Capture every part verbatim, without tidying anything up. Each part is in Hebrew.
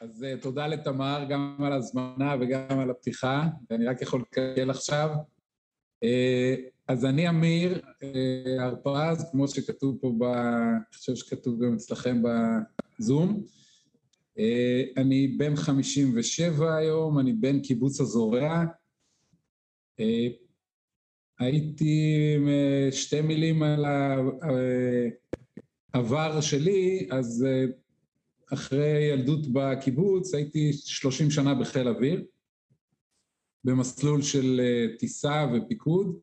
אז תודה לתמר גם על הזמנה וגם על הפתיחה, ואני רק יכול לקבל עכשיו. אז אני אמיר הרפז, כמו שכתוב פה, אני חושב שכתוב גם אצלכם בזום. אני בן חמישים ושבע היום, אני בן קיבוץ הזורע. הייתי עם שתי מילים על העבר שלי, אז אחרי ילדות בקיבוץ הייתי שלושים שנה בחיל אוויר, במסלול של טיסה ופיקוד,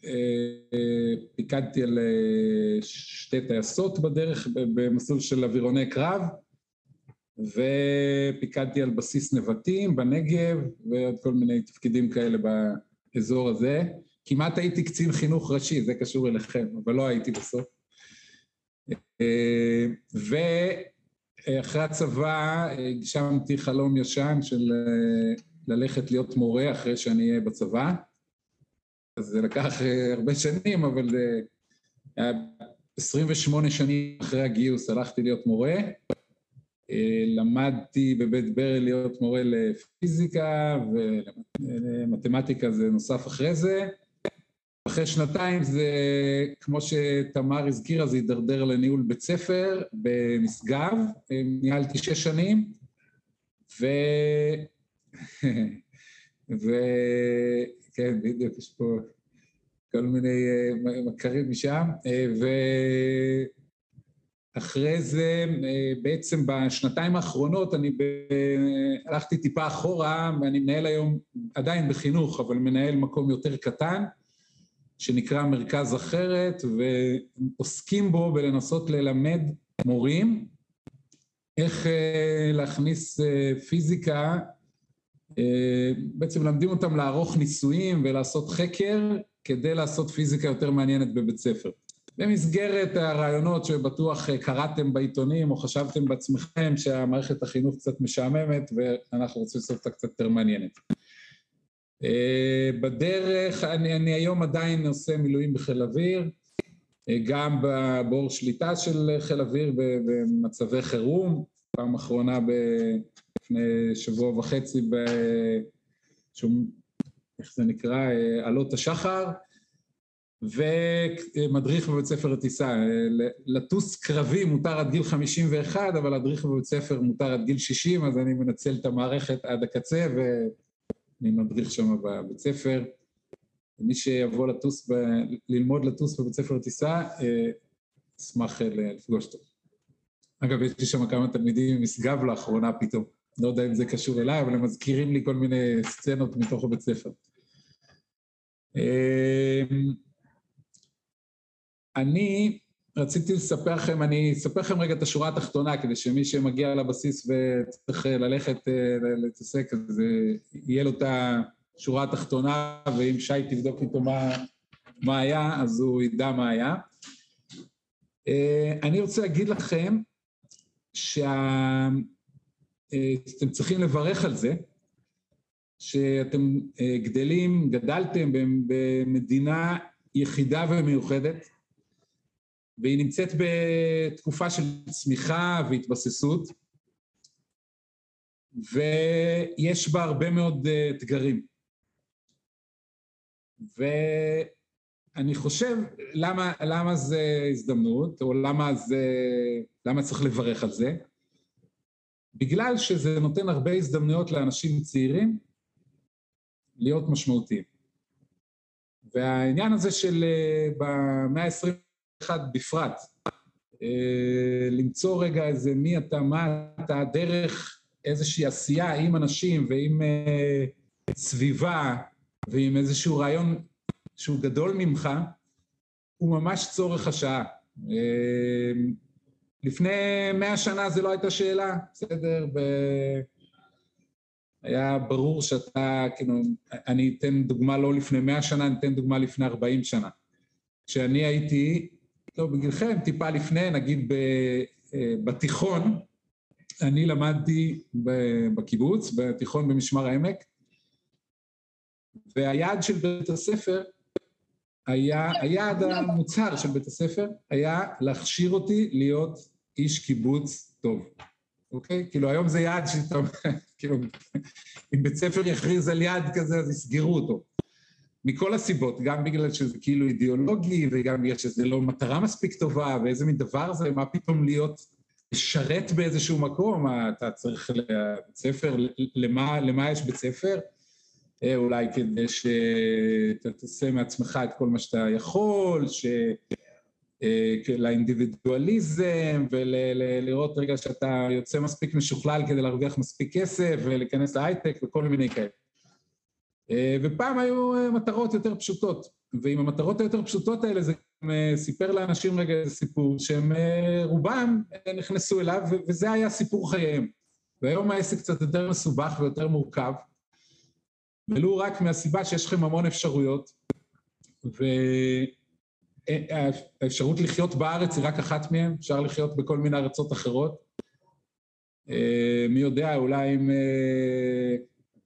ופיקדתי על שתי טייסות בדרך במסלול של אווירוני קרב, ופיקדתי על בסיס נבטים בנגב, ועוד כל מיני תפקידים כאלה באזור הזה. כמעט הייתי קצין חינוך ראשי, זה קשור אליכם, אבל לא הייתי בסוף. ואחרי הצבא הגשמתי חלום ישן של ללכת להיות מורה אחרי שאני אהיה בצבא. אז זה לקח הרבה שנים, אבל עשרים ושמונה שנים אחרי הגיוס הלכתי להיות מורה. למדתי בבית ברל להיות מורה לפיזיקה ולמתמטיקה, זה נוסף אחרי זה. אחרי שנתיים, זה, כמו שתמר הזכירה, זה הידרדר לניהול בית ספר במסגב, ניהלתי שש שנים, ו... ו... כן, בדיוק, יש פה כל מיני מכרים משם, ו... אחרי זה, בעצם בשנתיים האחרונות, אני ב... הלכתי טיפה אחורה, ואני מנהל היום, עדיין בחינוך, אבל מנהל מקום יותר קטן, שנקרא מרכז אחרת, ועוסקים בו בלנסות ללמד מורים, איך להכניס פיזיקה, בעצם למדים אותם לערוך ניסויים ולעשות חקר, כדי לעשות פיזיקה יותר מעניינת בבית ספר. במסגרת הרעיונות שבטוח קראתם בעיתונים, או חשבתם בעצמכם שהמערכת החינוך קצת משעממת, ואנחנו רוצים לעשות אותה קצת יותר מעניינת. בדרך, אני, אני היום עדיין עושה מילואים בחיל אוויר, גם בבור שליטה של חיל אוויר במצבי חירום, פעם אחרונה לפני שבוע וחצי, ב... שום, איך זה נקרא, עלות השחר, ומדריך בבית ספר הטיסה. לטוס קרבי מותר עד גיל חמישים ואחת, אבל הדריך בבית ספר מותר עד גיל שישים, אז אני מנצל את המערכת עד הקצה, ו... אני מדריך שם בבית ספר. מי שיבוא לטוס, ב... ללמוד לטוס בבית ספר טיסה, אשמח לפגוש אותו. אגב, יש לי שם כמה תלמידים מסגב לאחרונה פתאום. לא יודע אם זה קשור אליי, אבל הם מזכירים לי כל מיני סצנות מתוך הבית ספר. אני רציתי לספר לכם, אני אספר לכם רגע את השורה התחתונה, כדי שמי שמגיע לבסיס וצריך ללכת להתעסק, אז יהיה לו את השורה התחתונה, ואם שי תבדוק איתו מה, מה היה, אז הוא ידע מה היה. אני רוצה להגיד לכם שאתם צריכים לברך על זה, שאתם גדלים, גדלתם במדינה יחידה ומיוחדת, והיא נמצאת בתקופה של צמיחה והתבססות, ויש בה הרבה מאוד אתגרים. ואני חושב, למה, למה זה הזדמנות, או למה זה, למה צריך לברך על זה? בגלל שזה נותן הרבה הזדמנויות לאנשים צעירים להיות משמעותיים. והעניין הזה של במאה ה-עשרים, אחד בפרט, למצוא רגע איזה מי אתה, מה אתה, דרך איזושהי עשייה עם אנשים ועם סביבה ועם איזשהו רעיון שהוא גדול ממך, הוא ממש צורך השעה. לפני מאה שנה זה לא הייתה שאלה, בסדר? היה ברור שאתה, אני אתן דוגמה לא לפני מאה שנה, אני אתן דוגמה לפני ארבעים שנה. כשאני הייתי, לא, בגילכם, טיפה לפני, נגיד בתיכון, אני למדתי בקיבוץ, בתיכון במשמר העמק, והיעד של בית הספר, היה, היעד המוצהר של בית הספר, היה להכשיר אותי להיות איש קיבוץ טוב, אוקיי? כאילו היום זה יעד שאתה אומר, כאילו, אם בית ספר יכריז על יעד כזה, אז יסגרו אותו. מכל הסיבות, גם בגלל שזה כאילו אידיאולוגי, וגם בגלל שזה לא מטרה מספיק טובה, ואיזה מין דבר זה, מה פתאום להיות שרת באיזשהו מקום, אתה צריך לבית ספר, למה, למה יש בית ספר? אולי כדי שאתה תעשה מעצמך את כל מה שאתה יכול, ש... לאינדיבידואליזם, ולראות רגע שאתה יוצא מספיק משוכלל כדי להרוויח מספיק כסף, ולהיכנס להייטק וכל מיני כאלה. ופעם היו מטרות יותר פשוטות, ועם המטרות היותר פשוטות האלה, זה סיפר לאנשים רגע איזה סיפור, שהם רובם נכנסו אליו, וזה היה סיפור חייהם. והיום העסק קצת יותר מסובך ויותר מורכב, ולו רק מהסיבה שיש לכם המון אפשרויות, ו... האפשרות לחיות בארץ היא רק אחת מהם, אפשר לחיות בכל מיני ארצות אחרות. מי יודע, אולי עם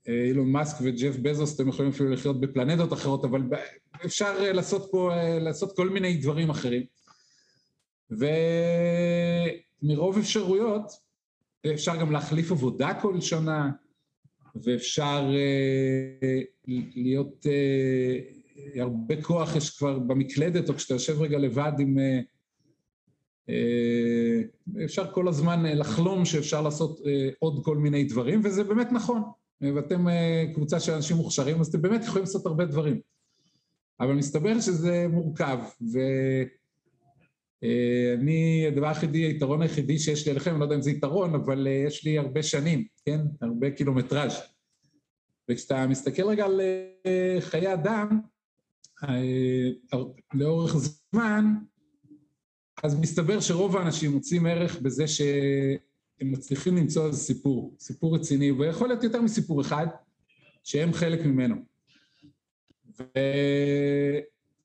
אילון מסק וג'ף בזוס, אתם יכולים אפילו לחיות בפלנטות אחרות, אבל אפשר לעשות פה, לעשות כל מיני דברים אחרים. ומרוב אפשרויות, אפשר גם להחליף עבודה כל שנה, ואפשר להיות... הרבה כוח יש כבר במקלדת, או כשאתה יושב רגע לבד עם... אפשר כל הזמן לחלום שאפשר לעשות עוד כל מיני דברים, וזה באמת נכון. ואתם קבוצה של אנשים מוכשרים, אז אתם באמת יכולים לעשות הרבה דברים. אבל מסתבר שזה מורכב, ואני, הדבר היחידי, היתרון היחידי שיש לי אליכם, אני לא יודע אם זה יתרון, אבל יש לי הרבה שנים, כן? הרבה קילומטראז'. וכשאתה מסתכל רגע על חיי אדם, לאורך זמן, אז מסתבר שרוב האנשים מוצאים ערך בזה שהם מצליחים למצוא איזה סיפור, סיפור רציני, ויכול להיות יותר מסיפור אחד, שהם חלק ממנו.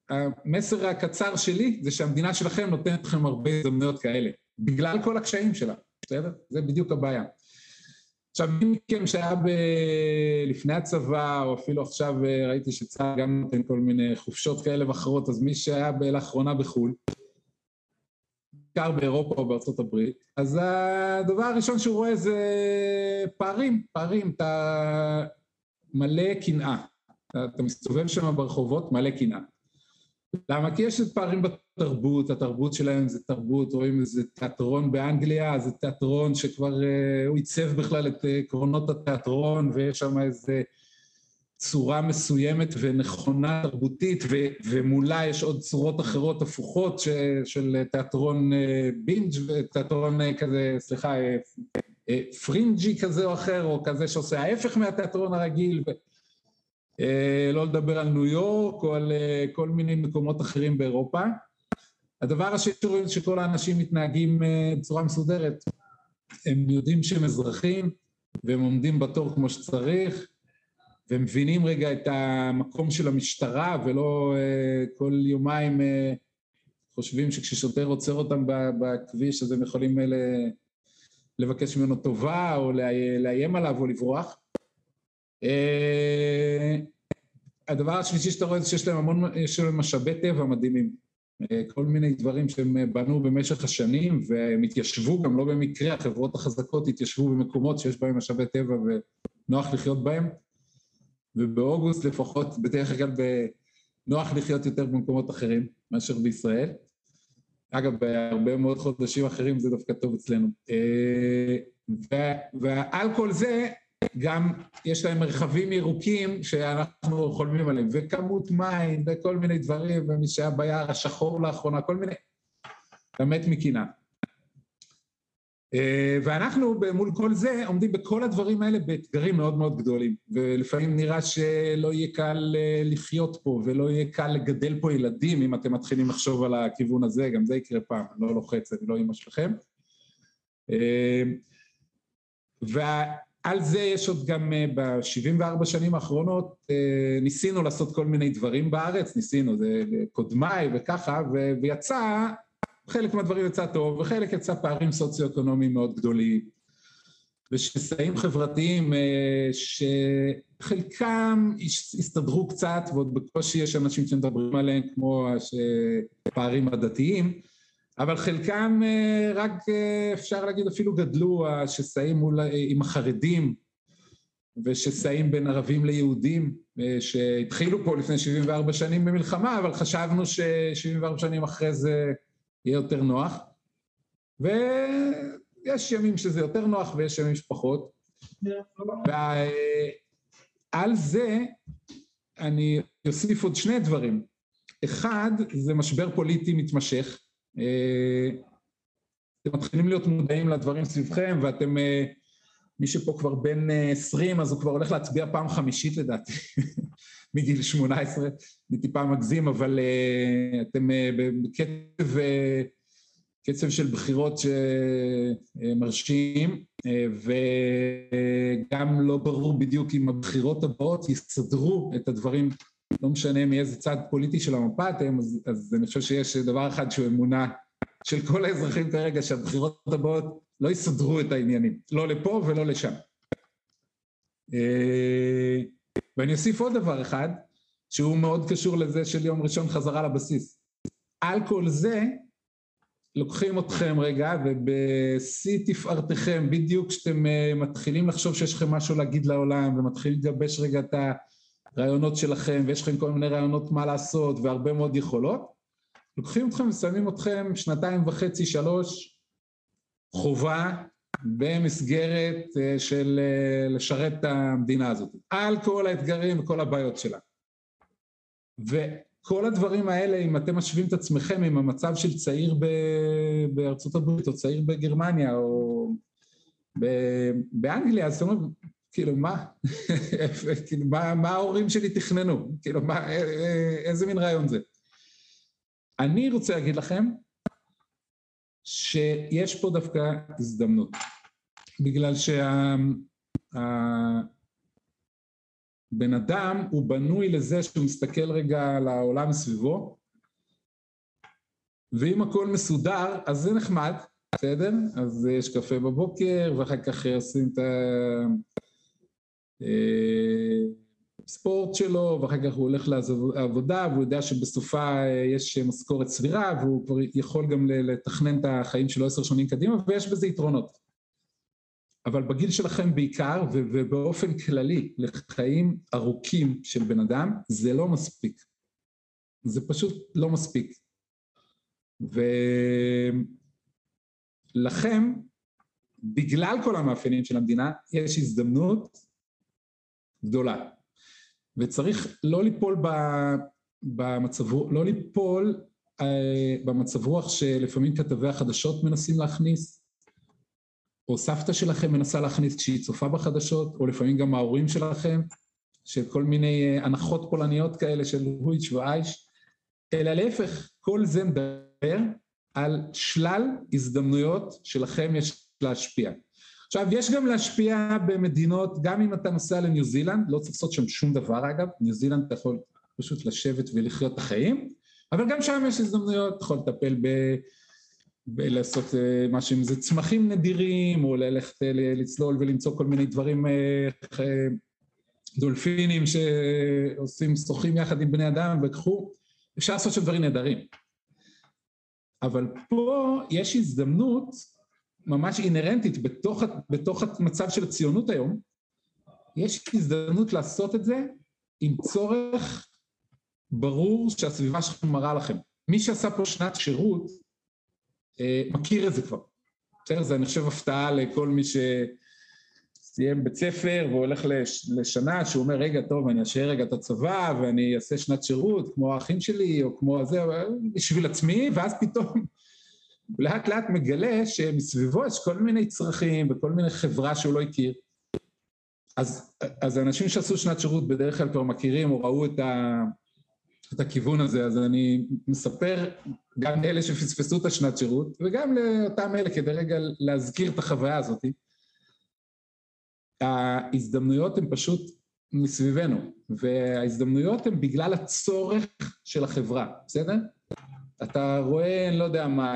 והמסר הקצר שלי זה שהמדינה שלכם נותנת לכם הרבה הזדמנויות כאלה, בגלל כל הקשיים שלה, בסדר? זה בדיוק הבעיה. עכשיו, מי מכם שהיה ב... לפני הצבא, או אפילו עכשיו ראיתי שצה"ל גם נותן כל מיני חופשות כאלה ואחרות, אז מי שהיה ב... לאחרונה בחו"ל, בעיקר באירופה או בארצות הברית, אז הדבר הראשון שהוא רואה זה פערים, פערים, אתה מלא קנאה, אתה, אתה מסתובב שם ברחובות, מלא קנאה. למה? כי יש פערים בתרבות, התרבות שלהם זה תרבות, רואים איזה תיאטרון באנגליה, זה תיאטרון שכבר, אה, הוא ייצב בכלל את עקרונות התיאטרון, ויש שם איזה צורה מסוימת ונכונה תרבותית, ו- ומולה יש עוד צורות אחרות הפוכות ש- של תיאטרון אה, בינג' ותיאטרון אה, כזה, סליחה, אה, אה, פרינג'י כזה או אחר, או כזה שעושה ההפך מהתיאטרון הרגיל, ו... לא לדבר על ניו יורק או על כל מיני מקומות אחרים באירופה. הדבר השני הוא שכל האנשים מתנהגים בצורה מסודרת. הם יודעים שהם אזרחים, והם עומדים בתור כמו שצריך, והם מבינים רגע את המקום של המשטרה, ולא כל יומיים חושבים שכששוטר עוצר אותם בכביש, אז הם יכולים לבקש ממנו טובה, או לאיים עליו, או לברוח. הדבר השלישי שאתה רואה זה שיש להם המון משאבי טבע מדהימים, כל מיני דברים שהם בנו במשך השנים, והם התיישבו גם לא במקרה, החברות החזקות התיישבו במקומות שיש בהם משאבי טבע ונוח לחיות בהם, ובאוגוסט לפחות בדרך כלל נוח לחיות יותר במקומות אחרים מאשר בישראל. אגב, בהרבה מאוד חודשים אחרים זה דווקא טוב אצלנו. ועל כל זה גם יש להם מרחבים ירוקים שאנחנו חולמים עליהם, וכמות מים וכל מיני דברים, ומי שהיה ביער השחור לאחרונה, כל מיני, באמת מכינה. ואנחנו מול כל זה עומדים בכל הדברים האלה באתגרים מאוד מאוד גדולים, ולפעמים נראה שלא יהיה קל לחיות פה, ולא יהיה קל לגדל פה ילדים, אם אתם מתחילים לחשוב על הכיוון הזה, גם זה יקרה פעם, לא לוחץ, אני לא אמא שלכם. וה... על זה יש עוד גם ב-שבעים וארבע שנים האחרונות, ניסינו לעשות כל מיני דברים בארץ, ניסינו, זה קודמיי וככה, ויצא, חלק מהדברים יצא טוב, וחלק יצא פערים סוציו-אקונומיים מאוד גדולים, ושסעים חברתיים שחלקם הסתדרו קצת, ועוד בקושי יש אנשים שמדברים עליהם, כמו הפערים הדתיים, אבל חלקם רק אפשר להגיד אפילו גדלו, השסעים עם החרדים, ושסעים בין ערבים ליהודים, שהתחילו פה לפני שבעים וארבע שנים במלחמה, אבל חשבנו ש-שבעים וארבע שנים אחרי זה יהיה יותר נוח, ויש ימים שזה יותר נוח ויש ימים שפחות, ועל זה אני אוסיף עוד שני דברים. אחד, זה משבר פוליטי מתמשך, אתם מתחילים להיות מודעים לדברים סביבכם, ואתם, מי שפה כבר בין עשרים, אז הוא כבר הולך להצביע פעם חמישית לדעתי, מגיל שמונה עשרה, אני טיפה מגזים, אבל אתם בקצב, קצב של בחירות שמרשים, וגם לא ברור בדיוק אם הבחירות הבאות יסדרו את הדברים, לא משנה מאיזה צד פוליטי של המפה אתם, אז, אז אני חושב שיש דבר אחד שהוא אמונה של כל האזרחים כרגע, שהבחירות הבאות לא יסדרו את העניינים, לא לפה ולא לשם. ואני אוסיף עוד דבר אחד, שהוא מאוד קשור לזה של יום ראשון חזרה לבסיס. על כל זה, לוקחים אתכם רגע, ובשיא תפארתכם, בדיוק כשאתם מתחילים לחשוב שיש לכם משהו להגיד לעולם, ומתחילים לגבש רגע את ה... רעיונות שלכם, ויש לכם כל מיני רעיונות מה לעשות, והרבה מאוד יכולות, לוקחים אתכם ושמים אתכם שנתיים וחצי, שלוש, חובה במסגרת של לשרת את המדינה הזאת, על כל האתגרים וכל הבעיות שלה. וכל הדברים האלה, אם אתם משווים את עצמכם עם המצב של צעיר בארצות הברית, או צעיר בגרמניה, או באנגליה, אז אומרים, כאילו, מה? כאילו, מה, מה ההורים שלי תכננו? כאילו, מה, איזה מין רעיון זה? אני רוצה להגיד לכם שיש פה דווקא הזדמנות, בגלל שה, הבן אדם הוא בנוי לזה שהוא מסתכל רגע על העולם סביבו, ואם הכל מסודר, אז זה נחמד, בסדר? אז יש קפה בבוקר, ואחר כך עושים את ה... ספורט שלו, ואחר כך הוא הולך לעבודה, והוא יודע שבסופה יש משכורת סבירה, והוא כבר יכול גם לתכנן את החיים שלו עשר שנים קדימה, ויש בזה יתרונות. אבל בגיל שלכם בעיקר, ובאופן כללי, לחיים ארוכים של בן אדם, זה לא מספיק. זה פשוט לא מספיק. ולכם, בגלל כל המאפיינים של המדינה, יש הזדמנות גדולה. וצריך לא ליפול במצב, לא ליפול במצב רוח שלפעמים כתבי החדשות מנסים להכניס, או סבתא שלכם מנסה להכניס כשהיא צופה בחדשות, או לפעמים גם ההורים שלכם, של כל מיני הנחות פולניות כאלה של הויץ' ואייש, אלא להפך, כל זה מדבר על שלל הזדמנויות שלכם יש להשפיע. עכשיו, יש גם להשפיע במדינות, גם אם אתה נוסע לניו זילנד, לא צריך לעשות שם שום דבר אגב, ניו זילנד אתה יכול פשוט לשבת ולחיות את החיים, אבל גם שם יש הזדמנויות, אתה יכול לטפל ב... לעשות משהו עם זה צמחים נדירים, או ללכת לצלול ולמצוא כל מיני דברים, דולפינים שעושים שוחים יחד עם בני אדם וקחו, אפשר לעשות שם דברים נדירים. אבל פה יש הזדמנות, ממש אינרנטית, בתוך, בתוך המצב של הציונות היום, יש הזדמנות לעשות את זה עם צורך ברור שהסביבה שלכם מראה לכם. מי שעשה פה שנת שירות, אה, מכיר את זה כבר. זה אני חושב הפתעה לכל מי שסיים בית ספר והולך לש, לשנה, שהוא אומר, רגע, טוב, אני אשאר רגע את הצבא ואני אעשה שנת שירות, כמו האחים שלי או כמו זה, בשביל עצמי, ואז פתאום... ולאט לאט מגלה שמסביבו יש כל מיני צרכים וכל מיני חברה שהוא לא הכיר. אז, אז האנשים שעשו שנת שירות בדרך כלל כבר מכירים או ראו את, ה, את הכיוון הזה, אז אני מספר גם לאלה שפספסו את השנת שירות, וגם לאותם אלה כדי רגע להזכיר את החוויה הזאת. ההזדמנויות הן פשוט מסביבנו, וההזדמנויות הן בגלל הצורך של החברה, בסדר? אתה רואה, לא יודע מה,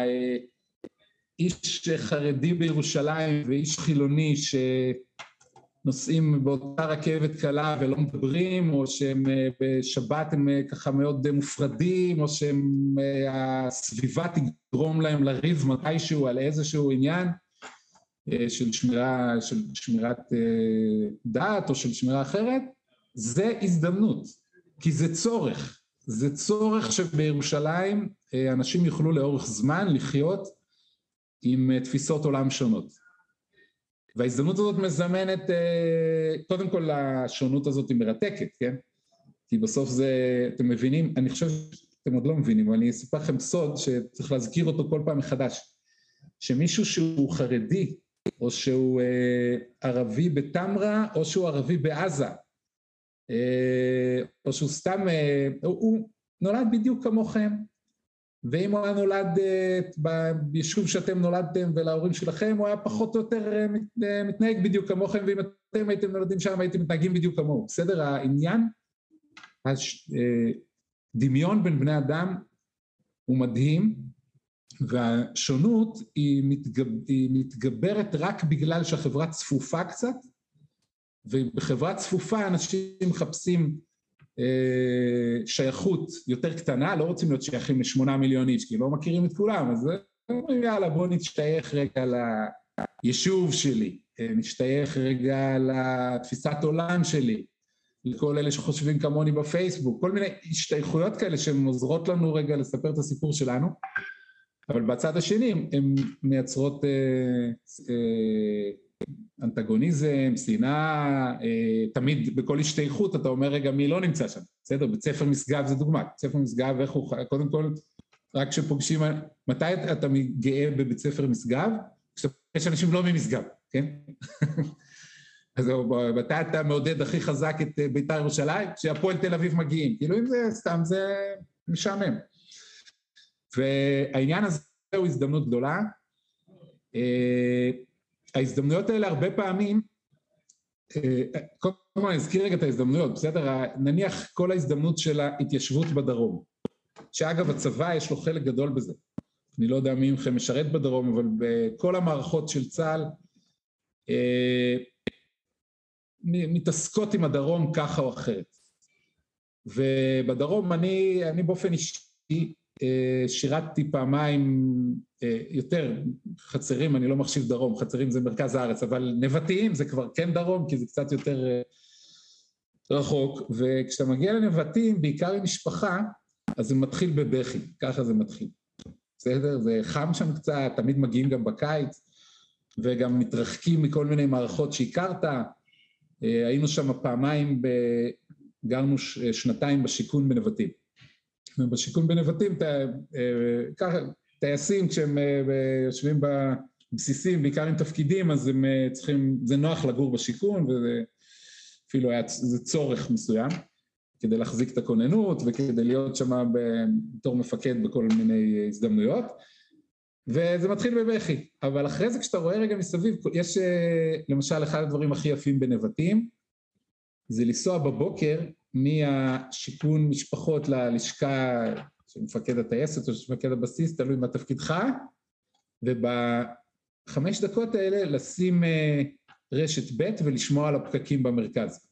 איש חרדי בירושלים ואיש חילוני נוסעים באותה רכבת קלה ולא מדברים, או שהם בשבת הם ככה מאוד מופרדים, או שהסביבה תגרום להם לריב מתישהו על איזשהו עניין של שמירה, של שמירת דת או של שמירה אחרת. זה הזדמנות, כי זה צורך, זה צורך שבירושלים אנשים יוכלו לאורך זמן לחיות עם תפיסות עולם שונות. וההזדמנות הזאת מזמנת, קודם כל השונות הזאת היא מרתקת, כן? כי בסוף זה, אתם מבינים, אני חושב שאתם עוד לא מבינים, אבל אני אספר לכם סוד שצריך להזכיר אותו כל פעם מחדש, שמישהו שהוא חרדי, או שהוא ערבי בתמרה, או שהוא ערבי בעזה, או שהוא סתם, הוא נולד בדיוק כמוכם, ואם הוא היה נולד ביישוב שאתם נולדתם ולהורים שלכם, הוא היה פחות או יותר מתנהג בדיוק כמוכם, ואם אתם הייתם נולדים שם, הייתם מתנהגים בדיוק כמוהו. בסדר? העניין, הדמיון בין בני אדם הוא מדהים, והשונות היא מתגברת רק בגלל שהחברה צפופה קצת, ובחברה צפופה אנשים מחפשים שייכות יותר קטנה, לא רוצים להיות שייכים לשמונה מיליון איש, כי לא מכירים את כולם, אז יאללה, בוא נשתייך רגע ליישוב שלי, נשתייך רגע לתפיסת עולם שלי, לכל אלה שחושבים כמוני בפייסבוק, כל מיני השתייכויות כאלה שהן עוזרות לנו רגע לספר את הסיפור שלנו, אבל בצד השני הן מייצרות אנטגוניזם, שנאה, תמיד בכל השתייכות אתה אומר רגע מי לא נמצא שם, בסדר? בית ספר מסגב זה דוגמה, בית ספר מסגב איך הוא, קודם כל רק כשפוגשים, מתי אתה גאה בבית ספר מסגב? יש אנשים לא ממסגב, כן? אז מתי אתה מעודד הכי חזק את בית"ר ירושלים? כשהפועל תל אביב מגיעים, כאילו אם זה סתם זה משעמם. והעניין הזה הוא הזדמנות גדולה, ההזדמנויות האלה הרבה פעמים, קודם כל אני אזכיר רגע את ההזדמנויות, בסדר? נניח כל ההזדמנות של ההתיישבות בדרום, שאגב הצבא יש לו חלק גדול בזה, אני לא יודע מי מכם משרת בדרום, אבל בכל המערכות של צה"ל, מתעסקות עם הדרום ככה או אחרת, ובדרום אני, אני באופן אישי, שירתתי פעמיים יותר חצרים, אני לא מחשיב דרום, חצרים זה מרכז הארץ, אבל נבטים זה כבר כן דרום, כי זה קצת יותר רחוק, וכשאתה מגיע לנבטים, בעיקר עם משפחה, אז זה מתחיל בבכי, ככה זה מתחיל. בסדר? זה חם שם קצת, תמיד מגיעים גם בקיץ, וגם מתרחקים מכל מיני מערכות שהכרת, היינו שם פעמיים, גרנו שנתיים בשיקון בנבטים. ובשיקון בנבטים, טייסים כשהם יושבים בבסיסים, בעיקר עם תפקידים, אז הם צריכים, זה נוח לגור בשיקון, ואפילו היה צורך מסוים, כדי להחזיק את הכוננות, וכדי להיות שם בתור מפקד בכל מיני הזדמנויות, וזה מתחיל בבכי, אבל אחרי זה כשאתה רואה רגע מסביב, יש למשל אחד הדברים הכי יפים בנבטים, זה לנסוע בבוקר, מהשיקון משפחות ללשכה של מפקד הטייסת או של מפקד הבסיס, תלוי מה תפקידך, ובחמש דקות האלה לשים רשת ב' ולשמוע על הפקקים במרכז.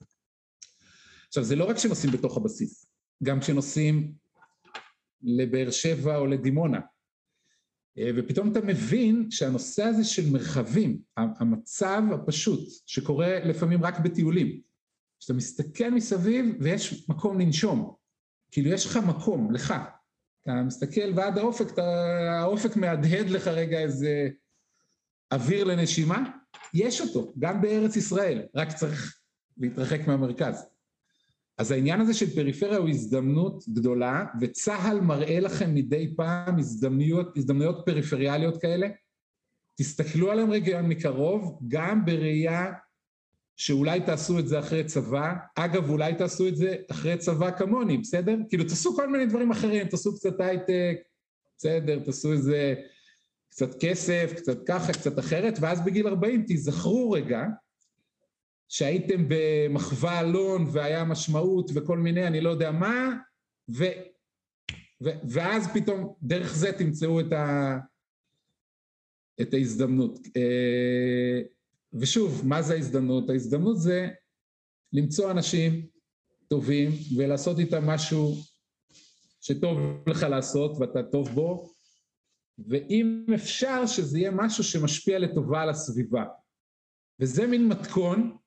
עכשיו, זה לא רק שנוסעים בתוך הבסיס, גם כשנוסעים לבאר שבע או לדימונה, ופתאום אתה מבין שהנושא הזה של מרחבים, המצב הפשוט שקורה לפעמים רק בטיולים, שאתה מסתכל מסביב ויש מקום לנשום, כאילו יש לך מקום, לך, אתה מסתכל ועד האופק, אתה, האופק מהדהד לך רגע איזה אוויר לנשימה, יש אותו, גם בארץ ישראל, רק צריך להתרחק מהמרכז. אז העניין הזה של פריפריה הוא הזדמנות גדולה, וצהל מראה לכם מדי פעם הזדמנויות, הזדמנויות פריפריאליות כאלה, תסתכלו עליהם רגע מקרוב, גם בראייה, שאולי תעשו את זה אחרי צבא, אגב אולי תעשו את זה אחרי צבא כמוני, בסדר? כאילו תעשו כל מיני דברים אחרים, תעשו קצת הייטק, בסדר, תעשו איזה קצת כסף, קצת ככה, קצת אחרת, ואז בגיל ארבעים תזכרו רגע, שהייתם במחווה אלון והיה משמעות וכל מיני, אני לא יודע מה, ו, ו, ואז פתאום דרך זה תמצאו את, ה, את ההזדמנות. ושוב, מה זה ההזדמנות? ההזדמנות זה למצוא אנשים טובים ולעשות איתם משהו שטוב לך לעשות ואתה טוב בו, ואם אפשר שזה יהיה משהו שמשפיע לטובה על הסביבה. וזה מין מתכון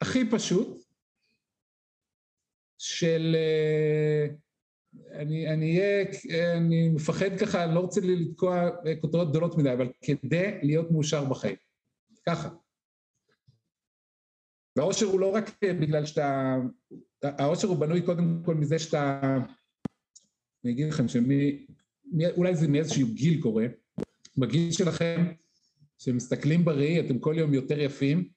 הכי פשוט של... אני, אני, אני מפחד ככה, אני לא רוצה לי לתקוע כותרות גדולות מדי, אבל כדי להיות מאושר בחיים. ככה. והאושר הוא לא רק בגלל שאתה... האושר הוא בנוי קודם כל מזה שאתה... אני אגיד לכם שמי... אולי זה מאיזשהו גיל קורה. בגיל שלכם, שמסתכלים בראי, אתם כל יום יותר יפים,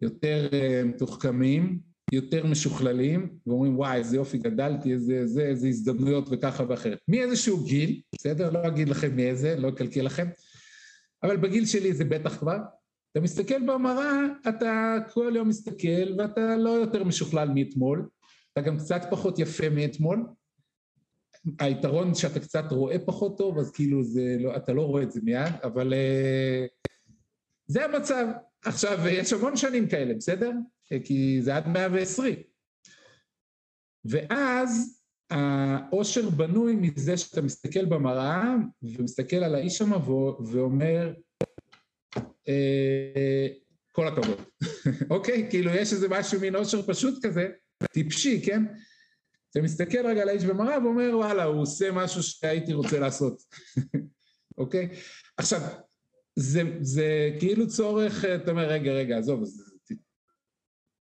יותר מתוחכמים, יותר משוכללים, ואומרים, וואי, איזה יופי גדלתי, איזה, איזה, איזה הזדמנויות וככה ואחרת. מאיזשהו גיל, בסדר? לא אגיד לכם מאיזה, לא אקלקל לכם, אבל בגיל שלי זה בטח כבר. אתה מסתכל במראה, אתה כל יום מסתכל, ואתה לא יותר משוכלל מאתמול, אתה גם קצת פחות יפה מאתמול, היתרון שאתה קצת רואה פחות טוב, אז כאילו זה לא, אתה לא רואה את זה מיד, אבל זה המצב. עכשיו, יש המון שנים כאלה, בסדר? כי זה עד מאה ועשרים. ואז האושר בנוי מזה שאתה מסתכל במראה, ומסתכל על האיש המבוא, ואומר, כל הכבוד. אוקיי? כאילו יש איזה משהו מין אושר פשוט כזה, טיפשי, כן? אתה מסתכל רגע על האיש במראה ואומר, וואלה, הוא עושה משהו שהייתי רוצה לעשות. אוקיי? עכשיו, זה, זה כאילו צורך, אתה אומר, רגע, רגע, עזוב, זה,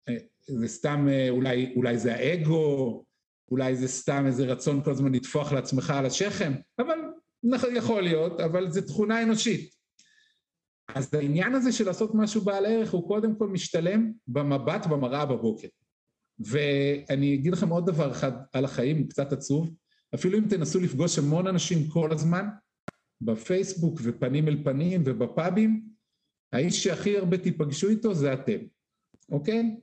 זה, זה סתם, אולי, אולי זה האגו, אולי זה סתם איזה רצון כל הזמן לתפוח לעצמך על השכם, אבל יכול להיות, אבל זה תכונה אנושית. אז העניין הזה של לעשות משהו בעל ערך, הוא קודם כל משתלם במבט במראה בבוקר. ואני אגיד לכם עוד דבר אחד על החיים, קצת עצוב, אפילו אם תנסו לפגוש המון אנשים כל הזמן, בפייסבוק ופנים אל פנים ובפאבים, האיש שהכי הרבה תיפגשו איתו זה אתם, אוקיי?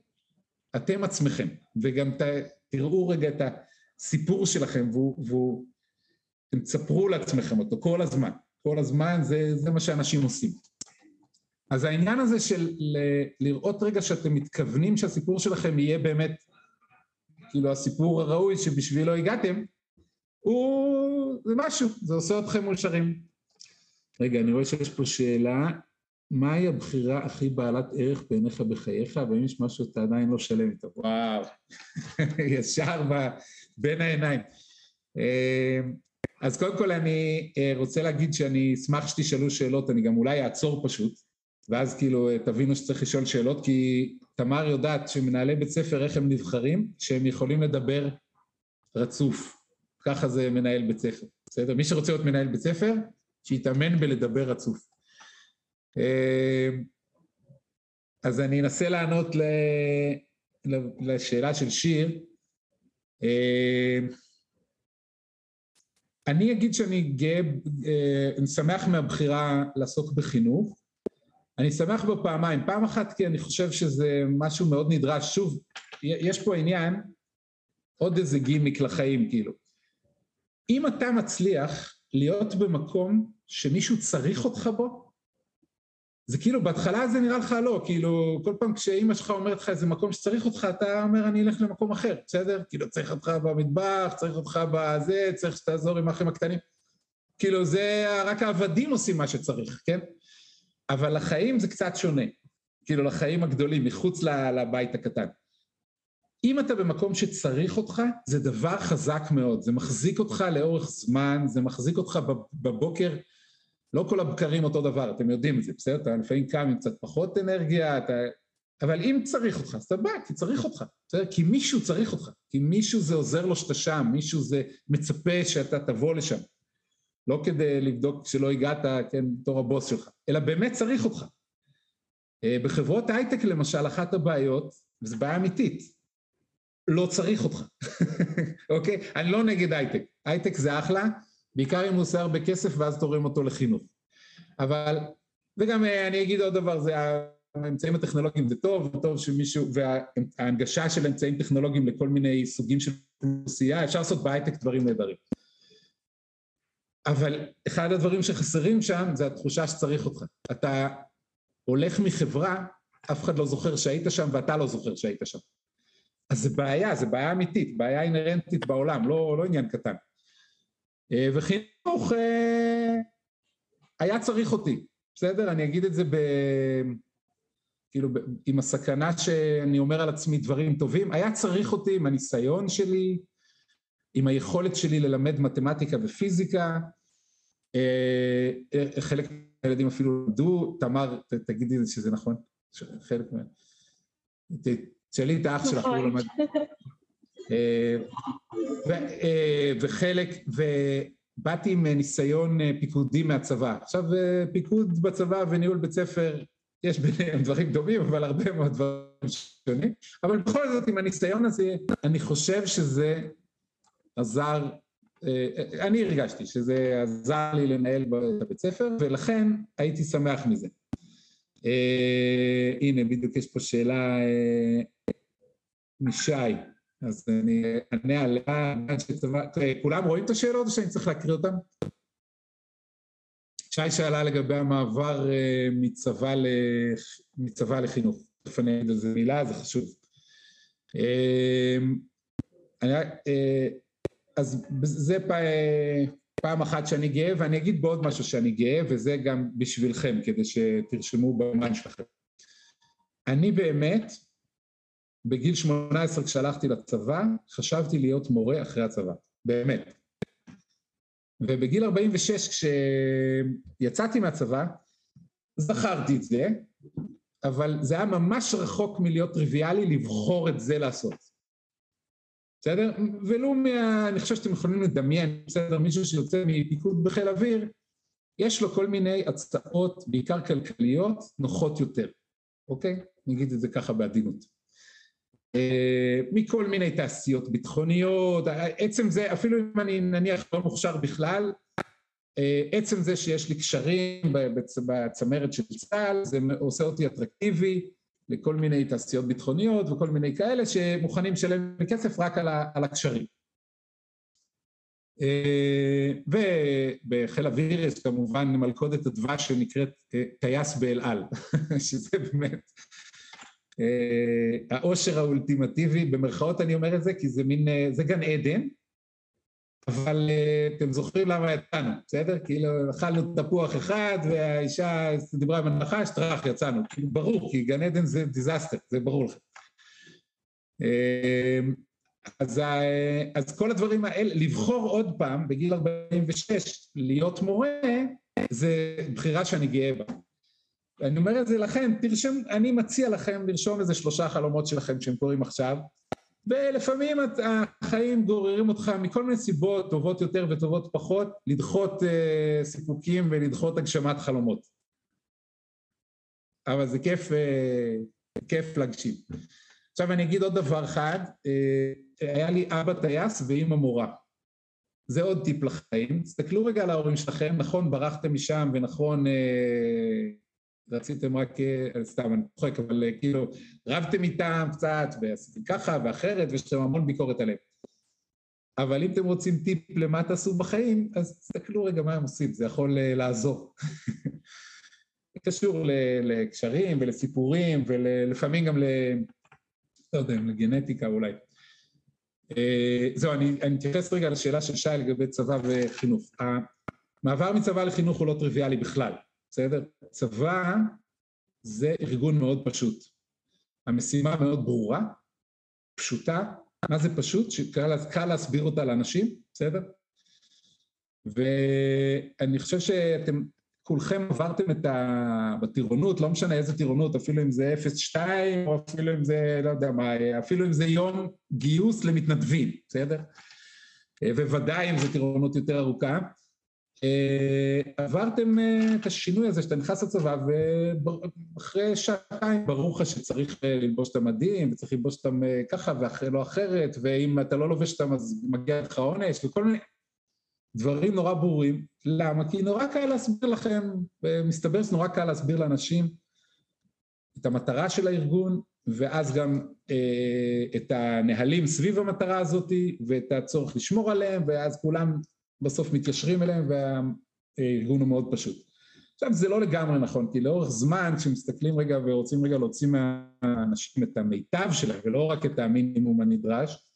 אתם עצמכם, וגם ת, תראו רגע את הסיפור שלכם, ואתם תספרו לעצמכם אותו כל הזמן, כל הזמן זה, זה מה שאנשים עושים. אז העניין הזה של לראות רגע שאתם מתכוונים שהסיפור שלכם יהיה באמת, כאילו הסיפור הראוי שבשבילו הגעתם, הוא... זה משהו, זה עושה אתכם מאושרים. רגע, אני רואה שיש פה שאלה, מהי הבחירה הכי בעלת ערך בעיניך בחייך, ואם יש משהו שאתה עדיין לא שלם איתו? וואו, ישר בין העיניים. אז קודם כל אני רוצה להגיד שאני אשמח שתשאלו שאלות, אני גם אולי אעצור פשוט, ואז כאילו תבינו שצריך לשאול שאלות, כי תמר יודעת שמנהלי בית ספר איך הם נבחרים, שהם יכולים לדבר רצוף. ככה זה מנהל בית ספר. בסדר? מי שרוצה להיות מנהל בית ספר, שיתאמן בלדבר רצוף. אז אני אנסה לענות ל... לשאלה של שיר. אני אגיד שאני גאה, אני שמח מהבחירה לעסוק בחינוך, אני שמח בו פעמיים, פעם אחת כי אני חושב שזה משהו מאוד נדרש, שוב, יש פה עניין, עוד איזה גימיק לחיים, כאילו. אם אתה מצליח להיות במקום שמישהו צריך אותך בו, זה כאילו, בהתחלה זה נראה לך לא, כאילו, כל פעם כשאמא שלך אומרת לך איזה מקום שצריך אותך, אתה אומר, אני אלך למקום אחר, בסדר? כאילו, צריך אותך במטבח, צריך אותך בזה, צריך שתעזור עם האחים הקטנים. כאילו, זה רק העבדים עושים מה שצריך, כן? אבל לחיים זה קצת שונה, כאילו לחיים הגדולים, מחוץ לבית הקטן. אם אתה במקום שצריך אותך, זה דבר חזק מאוד, זה מחזיק אותך לאורך זמן, זה מחזיק אותך בבוקר, לא כל הבקרים אותו דבר, אתם יודעים את זה, בסדר? אתה לפעמים קם עם קצת פחות אנרגיה, אתה... אבל אם צריך אותך, אז אתה בא, כי צריך אותך, בסדר? כי מישהו צריך אותך, כי מישהו זה עוזר לו שאתה שם, מישהו זה מצפה שאתה תבוא לשם. לא כדי לבדוק שלא הגעת, כן, בתור הבוס שלך, אלא באמת צריך אותך. בחברות הייטק, למשל, אחת הבעיות, וזו בעיה אמיתית, לא צריך אותך, אוקיי? אני לא נגד הייטק. הייטק זה אחלה, בעיקר אם הוא עושה הרבה כסף, ואז תורם אותו לחינוך. אבל, וגם אני אגיד עוד דבר, זה האמצעים הטכנולוגיים, זה טוב, טוב שמישהו, וההנגשה של אמצעים טכנולוגיים לכל מיני סוגים של אוכלוסייה, אפשר לעשות בהייטק דברים נהדרים. אבל אחד הדברים שחסרים שם, זה התחושה שצריך אותך. אתה הולך מחברה, אף אחד לא זוכר שהיית שם, ואתה לא זוכר שהיית שם. אז זה בעיה, זה בעיה אמיתית, בעיה אינרנטית בעולם, לא, לא עניין קטן. וחינוך היה צריך אותי, בסדר? אני אגיד את זה ב... כאילו, עם הסכנה שאני אומר על עצמי דברים טובים, היה צריך אותי עם הניסיון שלי, עם היכולת שלי ללמד מתמטיקה ופיזיקה, חלק מהילדים אפילו למדו, תמר, תגידי שזה נכון, חלק מה... תשאלי את האח שלך, הוא למד. וחלק, ובאתי עם ניסיון פיקודי מהצבא. עכשיו, פיקוד בצבא וניהול בית ספר, יש ביניהם דברים דומים, אבל הרבה מאוד דברים שונים. אבל בכל זאת, עם הניסיון הזה, אני חושב שזה עזר, אני הרגשתי שזה עזר לי לנהל בבית ספר, ולכן הייתי שמח מזה. הנה, בדיוק יש פה שאלה משי, אז אני אענה עליה, כולם רואים את השאלות או שאני צריך להקריא אותן? שי שאלה לגבי המעבר מצבא לחינוך, לפני איזה מילה, זה חשוב. אז זה פעם אחת שאני גאה, ואני אגיד בעוד משהו שאני גאה, וזה גם בשבילכם, כדי שתרשמו במן שלכם. אני באמת, בגיל שמונה עשרה כשהלכתי לצבא, חשבתי להיות מורה אחרי הצבא, באמת. ובגיל ארבעים ושש כשיצאתי מהצבא, זכרתי את זה, אבל זה היה ממש רחוק מלהיות טריוויאלי לבחור את זה לעשות. בסדר? ולא מה... אני חושב שאתם יכולים לדמיין, בסדר, מישהו שיוצא מפיקוד בחיל אוויר, יש לו כל מיני הצעות, בעיקר כלכליות, נוחות יותר. אוקיי? נגיד את זה ככה בעדינות. מכל מיני תעשיות ביטחוניות, עצם זה, אפילו אם אני נניח לא מוכשר בכלל, עצם זה שיש לי קשרים בצמרת של צה"ל, זה עושה אותי אטרקטיבי, לכל מיני תעשיות ביטחוניות וכל מיני כאלה שמוכנים לשלם כסף רק על הקשרים. ובחיל אוויר יש כמובן מלכודת הדבש שנקראת טייס באל על, שזה באמת העושר האולטימטיבי, במרכאות אני אומר את זה, כי זה מין, זה גן עדן, אבל אתם זוכרים למה יצאנו, בסדר? כאילו, אכלנו תפוח אחד, והאישה דיברה עם הנחש, טרח, יצאנו. ברור, כי גן עדן זה דיזסטר, זה ברור לכם. אז, אז כל הדברים האלה, לבחור עוד פעם, בגיל ארבעים ושש, להיות מורה, זה בחירה שאני גאה בה. אני אומר את זה לכם, תרשם, אני מציע לכם לרשום איזה שלושה חלומות שלכם שהם קוראים עכשיו, ולפעמים החיים גוררים אותך מכל מיני סיבות, טובות יותר וטובות פחות, לדחות אה, סיפוקים ולדחות הגשמת חלומות. אבל זה כיף, אה, כיף להגשים. עכשיו אני אגיד עוד דבר אחד, אה, היה לי אבא טייס ואמא מורה. זה עוד טיפ לחיים, תסתכלו רגע על ההורים שלכם, נכון ברחתם משם ונכון... אה, רציתם רק, סתם, אני פוחק, אבל כאילו, רבתם איתם קצת, ועשיתם ככה ואחרת, ויש להם המון ביקורת עליהם. אבל אם אתם רוצים טיפ למה תעשו בחיים, אז תסתכלו רגע מה הם עושים, זה יכול לעזור. זה קשור לקשרים ולסיפורים, ולפעמים גם ל... לא יודע, לגנטיקה אולי. זהו, אני מתייחס רגע לשאלה של שי לגבי צבא וחינוך. המעבר מצבא לחינוך הוא לא טריוויאלי בכלל. בסדר? צבא זה ארגון מאוד פשוט. המשימה מאוד ברורה, פשוטה. מה זה פשוט? שקל להסביר אותה לאנשים, בסדר? ואני חושב שאתם, כולכם עברתם את ה... בטירונות, לא משנה איזה טירונות, אפילו אם זה אפס שתיים, או אפילו אם זה, לא יודע מה, אפילו אם זה יום גיוס למתנדבים, בסדר? ובוודאי אם זה טירונות יותר ארוכה. עברתם את השינוי הזה שאתה נכנס לצבא, ואחרי שעתיים ברור לך שצריך ללבוש את המדים, וצריך ללבוש אותם ככה ולא אחרת, ואם אתה לא לובש אותם אז מגיע לך עונש, וכל מיני דברים נורא ברורים. למה? כי נורא קל להסביר לכם, מסתבר שנורא קל להסביר לאנשים את המטרה של הארגון, ואז גם את הנהלים סביב המטרה הזאת, ואת הצורך לשמור עליהם, ואז כולם... בסוף מתיישרים אליהם, והארגון הוא מאוד פשוט. עכשיו זה לא לגמרי נכון, כי לאורך זמן כשמסתכלים רגע ורוצים רגע להוציא מהאנשים את המיטב שלהם, ולא רק את המינימום הנדרש,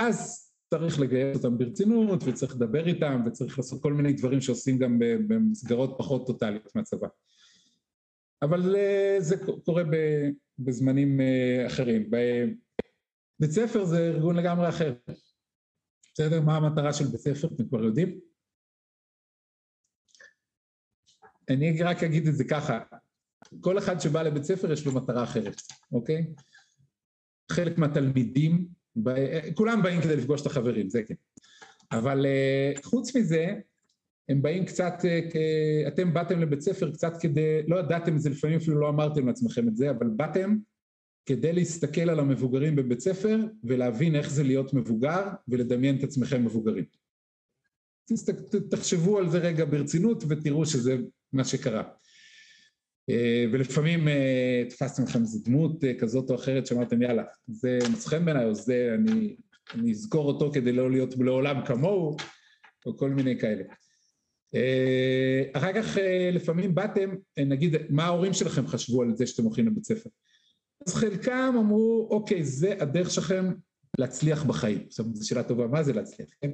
אז צריך לגייס אותם ברצינות, וצריך לדבר איתם, וצריך לעשות כל מיני דברים שעושים גם במסגרות פחות טוטליות מהצבא. אבל זה קורה בזמנים אחרים. בית ספר זה ארגון לגמרי אחר. בסדר, מה המטרה של בית ספר? אתם כבר יודעים? אני רק אגיד את זה ככה, כל אחד שבא לבית ספר יש לו מטרה אחרת, אוקיי? חלק מהתלמידים, ב... כולם באים כדי לפגוש את החברים, זה כן. אבל uh, חוץ מזה, הם באים קצת, uh, כ... אתם באתם לבית ספר קצת כדי, לא ידעתם את זה לפעמים, אפילו לא אמרתם לעצמכם את זה, אבל באתם כדי להסתכל על המבוגרים בבית ספר, ולהבין איך זה להיות מבוגר, ולדמיין את עצמכם מבוגרים. תחשבו על זה רגע ברצינות, ותראו שזה... מה שקרה. ולפעמים תפסתם לכם איזו דמות כזאת או אחרת שאמרתם יאללה, זה מצחן בעיניי או זה, אני, אני אזכור אותו כדי לא להיות לעולם כמוהו, או כל מיני כאלה. אחר כך לפעמים באתם, נגיד, מה ההורים שלכם חשבו על זה שאתם הולכים לבית ספר? אז חלקם אמרו, אוקיי, זה הדרך שלכם להצליח בחיים. עכשיו, זו שאלה טובה, מה זה להצליח? כן?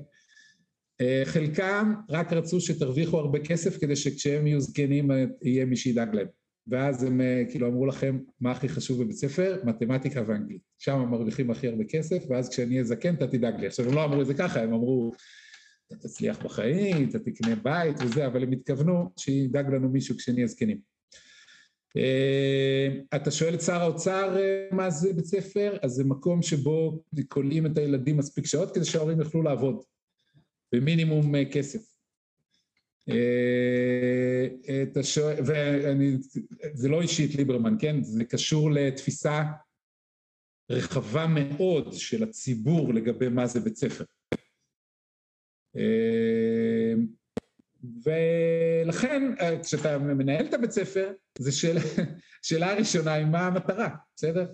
חלקם רק רצו שתרוויחו הרבה כסף כדי שכשהם יהיו זקנים יהיה מי שידאג להם. ואז הם כאילו אמרו לכם מה הכי חשוב בבית ספר? מתמטיקה ואנגלית. שם הם מרוויחים הכי הרבה כסף, ואז כשאני אהיה זקן אתה תדאג לי. עכשיו הם לא אמרו את זה ככה, הם אמרו אתה תצליח בחיים, אתה תקנה בית וזה, אבל הם התכוונו שידאג לנו מישהו כשנהיה זקנים. אתה שואל את שר האוצר מה זה בית ספר? אז זה מקום שבו קולעים את הילדים מספיק שעות כדי שההורים יוכלו לעבוד. במינימום כסף. את השואל, ואני, זה לא אישית ליברמן, כן? זה קשור לתפיסה רחבה מאוד של הציבור לגבי מה זה בית ספר. ולכן, כשאתה מנהל את הבית ספר, זה שאלה, שאלה הראשונה היא מה המטרה, בסדר?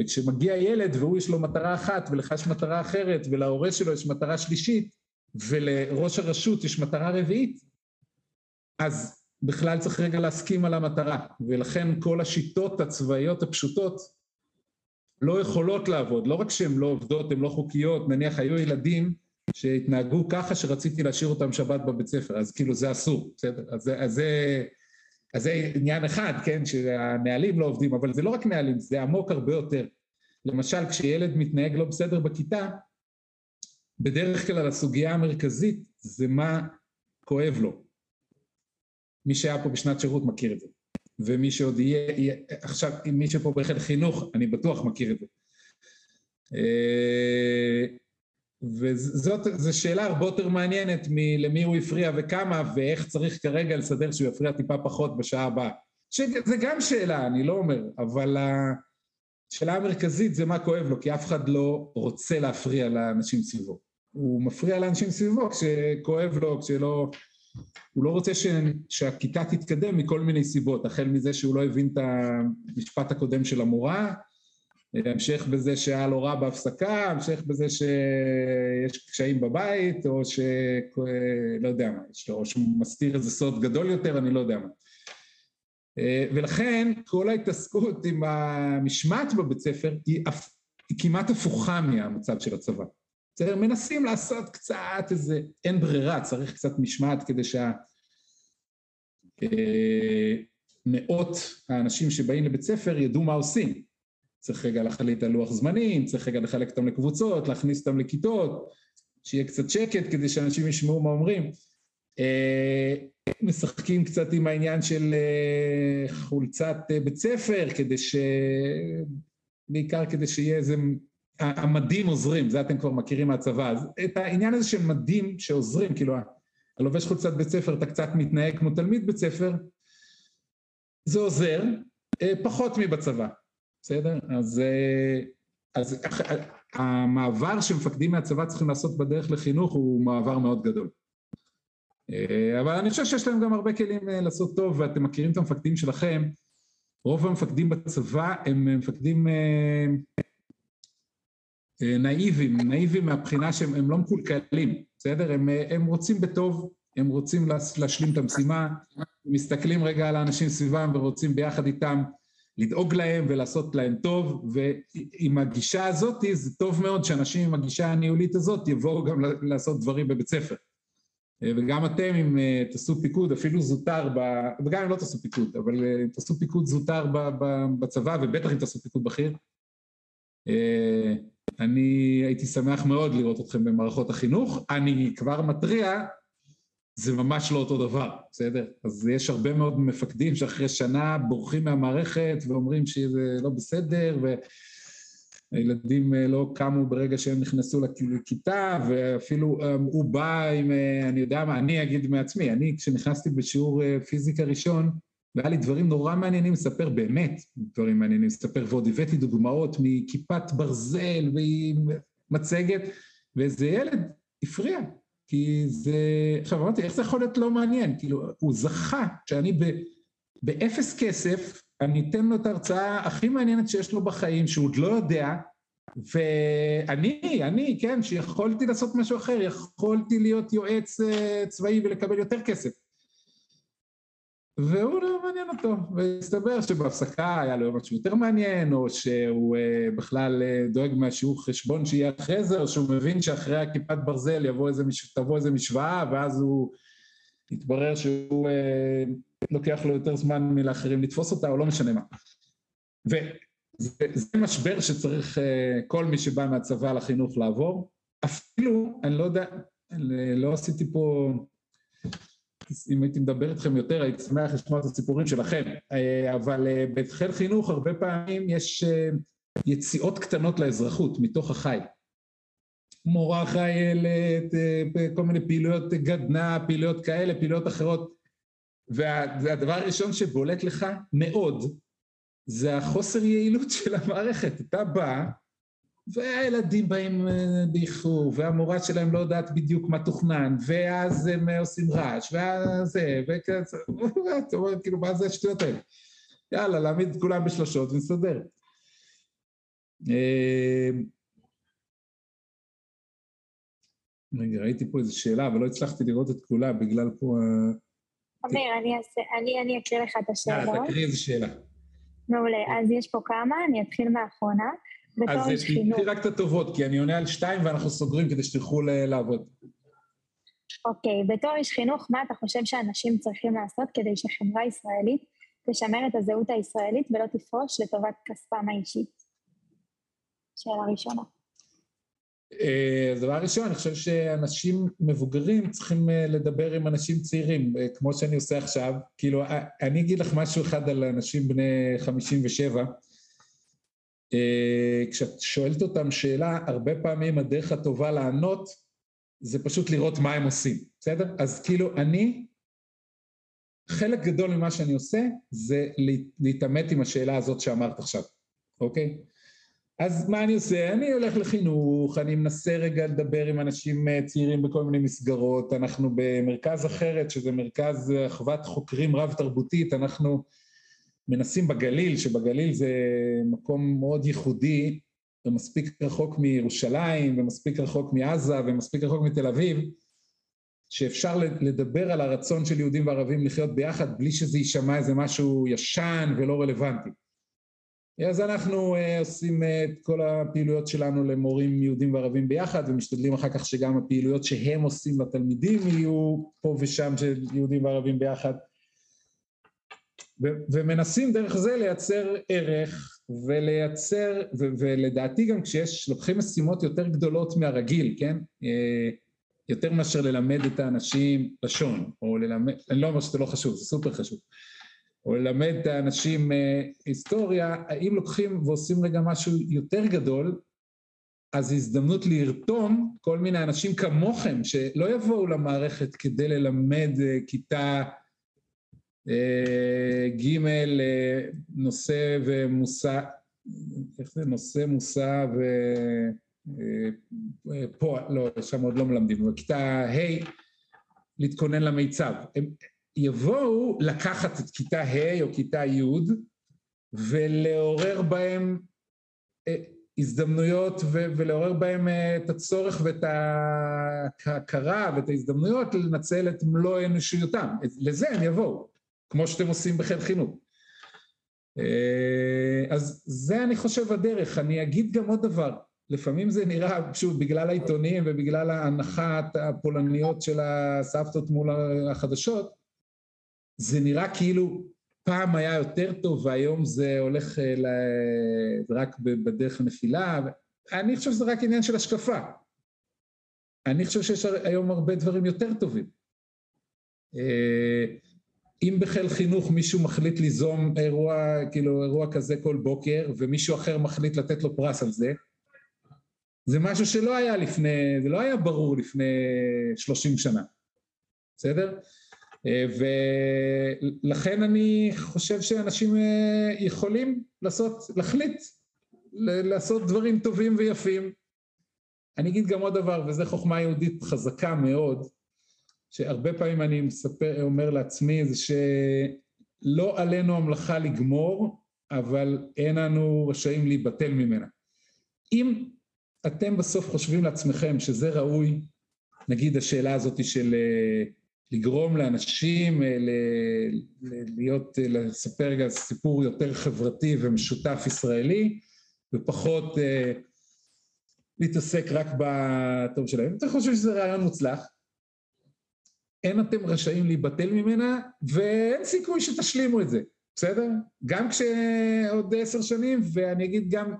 וכשמגיע ילד והוא יש לו מטרה אחת, ולך יש מטרה אחרת, ולהורה שלו יש מטרה שלישית, ולראש הרשות יש מטרה רביעית, אז בכלל צריך רגע להסכים על המטרה, ולכן כל השיטות הצבאיות הפשוטות לא יכולות לעבוד, לא רק שהן לא עובדות, הן לא חוקיות, נניח היו ילדים שהתנהגו ככה שרציתי להשאיר אותם שבת בבית ספר, אז כאילו זה אסור, בסדר? אז, אז, אז, אז זה עניין אחד, כן, שהנהלים לא עובדים, אבל זה לא רק נהלים, זה עמוק הרבה יותר. למשל, כשילד מתנהג לא בסדר בכיתה, בדרך כלל הסוגיה המרכזית זה מה כואב לו. מי שהיה פה בשנת שירות מכיר את זה. ומי שעוד יהיה, עכשיו, מי שפה בהחלט חינוך, אני בטוח מכיר את זה. וזאת, זו שאלה הרבה יותר מעניינת מלמי הוא יפריע וכמה, ואיך צריך כרגע לסדר שהוא יפריע טיפה פחות בשעה הבאה. שזה גם שאלה, אני לא אומר, אבל ה... השאלה המרכזית זה מה כואב לו, כי אף אחד לא רוצה להפריע לאנשים סביבו. הוא מפריע לאנשים סביבו כשכואב לו, כשלא... הוא לא רוצה ש... שהכיתה תתקדם מכל מיני סיבות, החל מזה שהוא לא הבין את המשפט הקודם של המורה, המשך בזה שהיה לו רע בהפסקה, המשך בזה שיש קשיים בבית, או ש... לא יודע מה, או שהוא מסתיר איזה סוד גדול יותר, אני לא יודע מה. ולכן כל ההתעסקות עם המשמעת בבית ספר היא, היא כמעט הפוכה מהמצב של הצבא. בסדר, מנסים לעשות קצת איזה, אין ברירה, צריך קצת משמעת כדי שהמאות האנשים שבאים לבית ספר ידעו מה עושים. צריך רגע להחליט על לוח זמנים, צריך רגע לחלק אותם לקבוצות, להכניס אותם לכיתות, שיהיה קצת שקט כדי שאנשים ישמעו מה אומרים. משחקים קצת עם העניין של חולצת בית ספר, כדי ש... בעיקר כדי שיהיה איזה... המדים עוזרים, זה אתם כבר מכירים מהצבא, אז את העניין הזה של מדים שעוזרים, כאילו, הלובש חולצת בית ספר, אתה קצת מתנהג כמו תלמיד בית ספר, זה עוזר, פחות מבצבא, בסדר? אז, אז המעבר שמפקדים מהצבא צריכים לעשות בדרך לחינוך הוא מעבר מאוד גדול. אבל אני חושב שיש להם גם הרבה כלים לעשות טוב, ואתם מכירים את המפקדים שלכם, רוב המפקדים בצבא הם מפקדים נאיבים, נאיבים מהבחינה שהם לא מקולקלים, בסדר? הם, הם רוצים בטוב, הם רוצים להשלים את המשימה, מסתכלים רגע על האנשים סביבם ורוצים ביחד איתם לדאוג להם ולעשות להם טוב, ועם הגישה הזאת זה טוב מאוד שאנשים עם הגישה הניהולית הזאת יבואו גם לעשות דברים בבית ספר. וגם אתם אם תעשו פיקוד, אפילו זוטר, ב... וגם אם לא תעשו פיקוד, אבל אם תעשו פיקוד זוטר בצבא, ובטח אם תעשו פיקוד בכיר, אני הייתי שמח מאוד לראות אתכם במערכות החינוך. אני כבר מטריע, זה ממש לא אותו דבר, בסדר? אז יש הרבה מאוד מפקדים שאחרי שנה בורחים מהמערכת ואומרים שזה לא בסדר, והילדים לא קמו ברגע שהם נכנסו לכיתה, ואפילו הוא בא עם, אני יודע מה, אני אגיד מעצמי, אני כשנכנסתי בשיעור פיזיקה ראשון, והיה לי דברים נורא מעניינים לספר, באמת דברים מעניינים לספר, ועוד הבאתי דוגמאות מכיפת ברזל ומצגת, ואיזה ילד הפריע, כי זה, עכשיו אמרתי, איך זה יכול להיות לא מעניין? כאילו, הוא זכה שאני ב... באפס כסף, אני אתן לו את ההרצאה הכי מעניינת שיש לו בחיים, שהוא עוד לא יודע, ואני, אני, כן, שיכולתי לעשות משהו אחר, יכולתי להיות יועץ צבאי ולקבל יותר כסף. והוא לא מעניין אותו, והסתבר שבהפסקה היה לו משהו יותר מעניין, או שהוא בכלל דואג מהשיעור חשבון שיהיה אחרי זה, או שהוא מבין שאחרי הכיפת ברזל יבוא איזה, תבוא איזה משוואה, ואז הוא יתברר שהוא לוקח לו יותר זמן מלאחרים לתפוס אותה, או לא משנה מה. וזה משבר שצריך כל מי שבא מהצבא לחינוך לעבור. אפילו, אני לא יודע, לא עשיתי פה... אם הייתי מדבר אתכם יותר, הייתי שמח לשמוע את הסיפורים שלכם, אבל בתחיל חינוך הרבה פעמים יש יציאות קטנות לאזרחות מתוך החי. מורה חיילת, כל מיני פעילויות גדנה, פעילויות כאלה, פעילויות אחרות, והדבר הראשון שבולט לך מאוד, זה החוסר יעילות של המערכת. אתה בא, והילדים באים באיחור, והמורה שלהם לא יודעת בדיוק מה תוכנן, ואז הם עושים רעש, ואז זה, וכזה, אתה אומר, כאילו, מה זה השטויות האלה? יאללה, להעמיד כולם בשלשות ונסתדר. רגע, ראיתי פה איזו שאלה, אבל לא הצלחתי לראות את כולה, בגלל פה... אמיר, אני אקריא לך את השאלה. יאללה, תקריא איזו שאלה. מעולה, אז יש פה כמה, אני אתחיל מהאחרונה. אז תתחיל רק את הטובות, כי אני עונה על שתיים ואנחנו סוגרים כדי שתלכו לעבוד. אוקיי, בתור איש חינוך, מה אתה חושב שאנשים צריכים לעשות כדי שחברה ישראלית תשמר את הזהות הישראלית ולא תפרוש לטובת כספם האישית? שאלה ראשונה. הדבר הראשון, אני חושב שאנשים מבוגרים צריכים לדבר עם אנשים צעירים, כמו שאני עושה עכשיו. כאילו, אני אגיד לך משהו אחד על אנשים בני חמישים ושבע, כשאת שואלת אותם שאלה, הרבה פעמים הדרך הטובה לענות, זה פשוט לראות מה הם עושים, בסדר? אז כאילו אני, חלק גדול ממה שאני עושה, זה להתאמת עם השאלה הזאת שאמרת עכשיו, אוקיי? אז מה אני עושה? אני הולך לחינוך, אני מנסה רגע לדבר עם אנשים צעירים בכל מיני מסגרות, אנחנו במרכז אחרת, שזה מרכז אחוות חוקרים רב-תרבותית, אנחנו... מנסים בגליל, שבגליל זה מקום מאוד ייחודי, ומספיק רחוק מירושלים, ומספיק רחוק מעזה, ומספיק רחוק מתל אביב, שאפשר לדבר על הרצון של יהודים וערבים לחיות ביחד, בלי שזה יישמע איזה משהו ישן ולא רלוונטי. אז אנחנו עושים את כל הפעילויות שלנו למורים יהודים וערבים ביחד, ומשתדלים אחר כך שגם הפעילויות שהם עושים לתלמידים יהיו פה ושם של יהודים וערבים ביחד, ומנסים דרך זה לייצר ערך ולייצר, ולדעתי גם כשיש, לוקחים משימות יותר גדולות מהרגיל, כן? יותר מאשר ללמד את האנשים לשון, או ללמד, אני לא אומר שזה לא חשוב, זה סופר חשוב, או ללמד את האנשים היסטוריה, אם לוקחים ועושים רגע משהו יותר גדול, אז הזדמנות לרתום כל מיני אנשים כמוכם, שלא יבואו למערכת כדי ללמד כיתה, ג' נושא ומוסע, איך זה? נושא, מוסע ופועל, לא, שם עוד לא מלמדים, בכיתה ה' להתכונן למיצב. הם יבואו לקחת את כיתה ה' או כיתה י' ולעורר בהם הזדמנויות ו- ולעורר בהם את הצורך ואת ההכרה ואת ההזדמנויות לנצל את מלוא אנושיותם. לזה הם יבואו, כמו שאתם עושים בחיל חינוך. אז זה אני חושב הדרך. אני אגיד גם עוד דבר, לפעמים זה נראה, שוב, בגלל העיתונים ובגלל ההנחת הפולניות של הסבתות מול החדשות, זה נראה כאילו פעם היה יותר טוב, והיום זה הולך ל... רק בדרך הנפילה. אני חושב שזה רק עניין של השקפה. אני חושב שיש היום הרבה דברים יותר טובים. אם בחיל חינוך מישהו מחליט ליזום אירוע, כאילו אירוע כזה כל בוקר, ומישהו אחר מחליט לתת לו פרס על זה, זה משהו שלא היה לפני, זה לא היה ברור לפני שלושים שנה. בסדר? ולכן אני חושב שאנשים יכולים לעשות, להחליט, לעשות דברים טובים ויפים. אני אגיד גם עוד דבר, וזה חוכמה יהודית חזקה מאוד, שהרבה פעמים אני מספר, אומר לעצמי, זה שלא עלינו המלאכה לגמור, אבל אין לנו רשאים להיבטל ממנה. אם אתם בסוף חושבים לעצמכם שזה ראוי, נגיד השאלה הזאת של... לגרום לאנשים להיות, לספר גם סיפור יותר חברתי ומשותף ישראלי, ופחות להתעסק רק בטוב שלהם. אתם חושבים שזה רעיון מוצלח? אין אתם רשאים להיבטל ממנה, ואין סיכוי שתשלימו את זה, בסדר? גם כשעוד עשר שנים, ואני אגיד גם,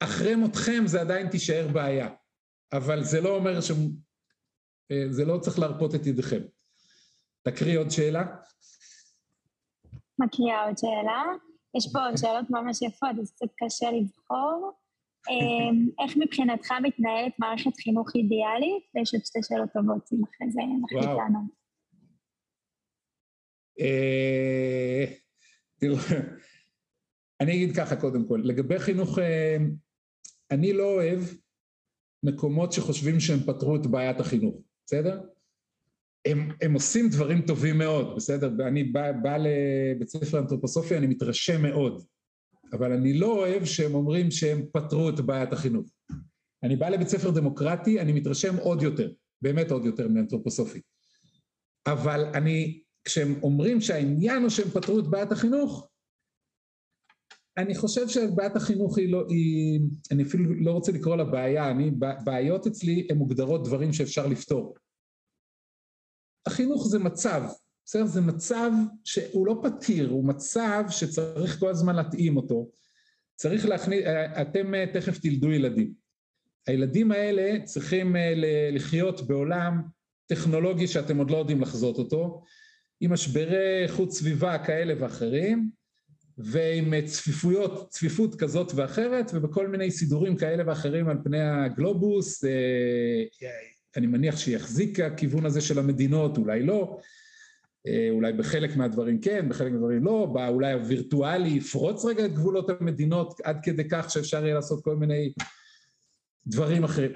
אחרי מותכם זה עדיין תישאר בעיה, אבל זה לא אומר ש... זה לא צריך להרפות את ידיכם. תקריא עוד שאלה. מקריאה עוד שאלה. יש פה עוד שאלות ממש יפות, אז קצת קשה לבחור. איך מבחינתך מתנהלת מערכת חינוך אידיאלית? ויש עוד שתי שאלות טובות, אחרי זה נחליט לנו. תראו, אני אגיד ככה קודם כל, לגבי חינוך, אני לא אוהב מקומות שחושבים שהם פתרו את בעיית החינוך. בסדר? הם, הם עושים דברים טובים מאוד, בסדר? אני בא, בא לבית ספר אנתרופוסופיה, אני מתרשם מאוד, אבל אני לא אוהב שהם אומרים שהם פתרו את בעיית החינוך. אני בא לבית ספר דמוקרטי, אני מתרשם עוד יותר, באמת עוד יותר מאנתרופוסופי. אבל אני, כשהם אומרים שהעניין הוא שהם פתרו את בעיית החינוך, אני חושב שבעיית החינוך היא לא, היא, אני אפילו לא רוצה לקרוא לה בעיה, אני, בעיות אצלי הן מוגדרות דברים שאפשר לפתור. החינוך זה מצב, בסדר? זה מצב שהוא לא פתיר, הוא מצב שצריך כל הזמן להתאים אותו, צריך להכניס, אתם תכף תלדו ילדים. הילדים האלה צריכים לחיות בעולם טכנולוגי שאתם עוד לא יודעים לחזות אותו, עם משברי איכות סביבה כאלה ואחרים, ועם צפיפויות, צפיפות כזאת ואחרת, ובכל מיני סידורים כאלה ואחרים על פני הגלובוס, אני מניח שיחזיק הכיוון הזה של המדינות, אולי לא, אולי בחלק מהדברים כן, בחלק מהדברים לא, אולי הווירטואלי יפרוץ רגע את גבולות המדינות, עד כדי כך שאפשר יהיה לעשות כל מיני דברים אחרים.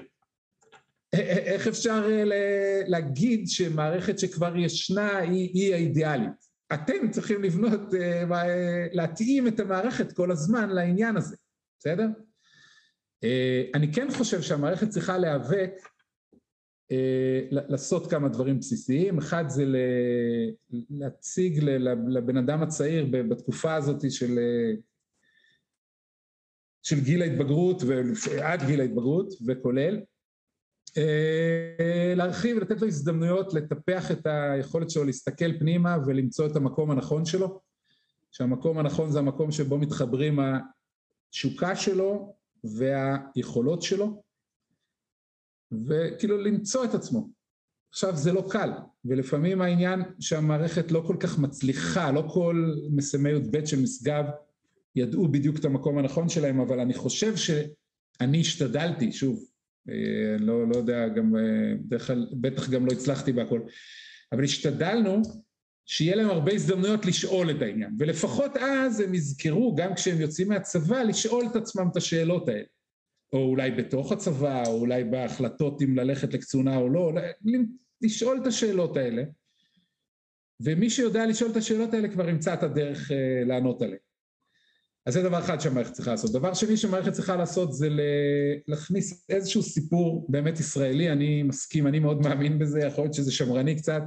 איך אפשר להגיד שמערכת שכבר ישנה היא האידיאלית? אתם צריכים לבנות, להתאים את המערכת כל הזמן לעניין הזה, בסדר? אני כן חושב שהמערכת צריכה להיאבק, לעשות כמה דברים בסיסיים. אחד זה להציג לבן אדם הצעיר בתקופה הזאת של, של גיל ההתבגרות ועד גיל ההתבגרות וכולל, להרחיב ולתת לו הזדמנויות לטפח את היכולת שלו להסתכל פנימה ולמצוא את המקום הנכון שלו, שהמקום הנכון זה המקום שבו מתחברים התשוקה שלו והיכולות שלו, וכאילו למצוא את עצמו. עכשיו זה לא קל, ולפעמים העניין שהמערכת לא כל כך מצליחה, לא כל מסמי י"ב של מסגב ידעו בדיוק את המקום הנכון שלהם, אבל אני חושב שאני השתדלתי, שוב, אני לא, לא יודע, גם, בדרך כלל, בטח גם לא הצלחתי בהכל, אבל השתדלנו שיהיה להם הרבה הזדמנויות לשאול את העניין, ולפחות אז הם יזכרו, גם כשהם יוצאים מהצבא, לשאול את עצמם את השאלות האלה, או אולי בתוך הצבא, או אולי בהחלטות אם ללכת לקצונה או לא, לשאול את השאלות האלה, ומי שיודע לשאול את השאלות האלה כבר ימצא את הדרך לענות עליהן. אז זה דבר אחד שהמערכת צריכה לעשות. דבר שני שהמערכת צריכה לעשות זה להכניס איזשהו סיפור באמת ישראלי, אני מסכים, אני מאוד מאמין בזה, יכול להיות שזה שמרני קצת,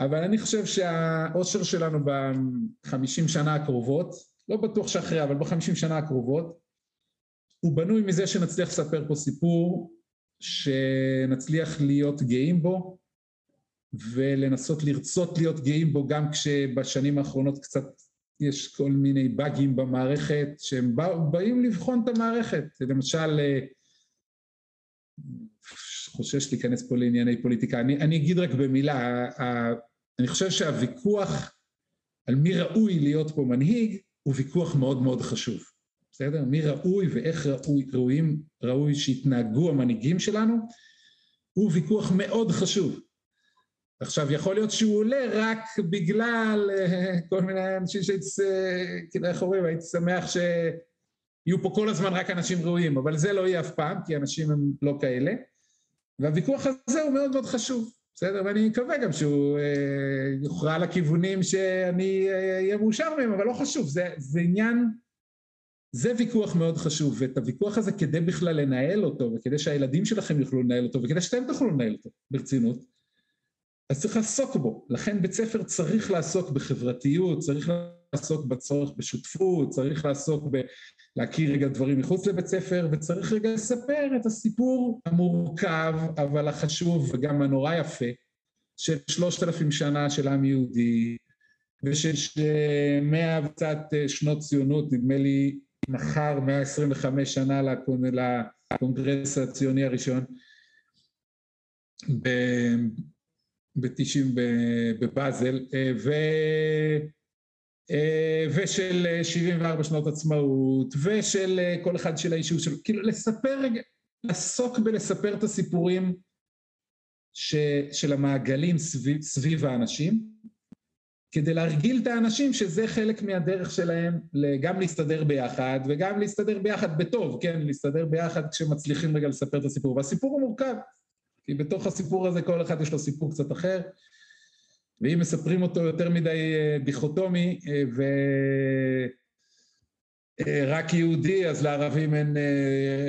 אבל אני חושב שהאושר שלנו ב-חמישים שנה הקרובות, לא בטוח שאחריה, אבל ב-חמישים שנה הקרובות, הוא בנוי מזה שנצליח לספר פה סיפור, שנצליח להיות גאים בו, ולנסות לרצות להיות גאים בו, גם כשבשנים האחרונות קצת, יש כל מיני בגים במערכת, שהם בא, באים לבחון את המערכת, למשל, חושש להיכנס פה לענייני פוליטיקה, אני, אני אגיד רק במילה, אני חושב שהוויכוח, על מי ראוי להיות פה מנהיג, הוא ויכוח מאוד מאוד חשוב, בסדר? מי ראוי ואיך ראוי, ראויים, ראוי שהתנהגו המנהיגים שלנו, הוא ויכוח מאוד חשוב, עכשיו, יכול להיות שהוא עולה רק בגלל כל מיני אנשים שהייתי שמח שיהיו פה כל הזמן רק אנשים ראויים, אבל זה לא יהיה אף פעם, כי אנשים הם לא כאלה, והוויכוח הזה הוא מאוד מאוד חשוב, בסדר? ואני מקווה גם שהוא יוכרע לכיוונים שאני אהיה מאושר מהם, אבל לא חשוב, זה, זה עניין, זה ויכוח מאוד חשוב, ואת הוויכוח הזה כדי בכלל לנהל אותו, וכדי שהילדים שלכם יוכלו לנהל אותו, וכדי שאתם תוכלו לנהל אותו, ברצינות, אז צריך לעסוק בו, לכן בית ספר צריך לעסוק בחברתיות, צריך לעסוק בצורך בשותפות, צריך לעסוק בלהכיר רגע דברים מחוץ לבית ספר, וצריך רגע לספר את הסיפור המורכב, אבל החשוב וגם הנורא יפה, של שלושת אלפים שנה של עם יהודי, ושל מאה וקצת שנות ציונות, נדמה לי מחר מאה עשרים וחמש שנה לקונגרס הציוני הראשון, ב... ב-תשעים בבאזל, ושל שבעים וארבע שנות עצמאות, ושל כל אחד של היישוב שלו, כאילו לספר, לעסוק בלספר את הסיפורים של המעגלים סביב האנשים, כדי להרגיל את האנשים שזה חלק מהדרך שלהם, גם להסתדר ביחד, וגם להסתדר ביחד בטוב, כן, להסתדר ביחד כשמצליחים רגע לספר את הסיפור, והסיפור הוא מורכב, כי בתוך הסיפור הזה כל אחד יש לו סיפור קצת אחר, ואם מספרים אותו יותר מדי דיכוטומי, ורק יהודי, אז לערבים אין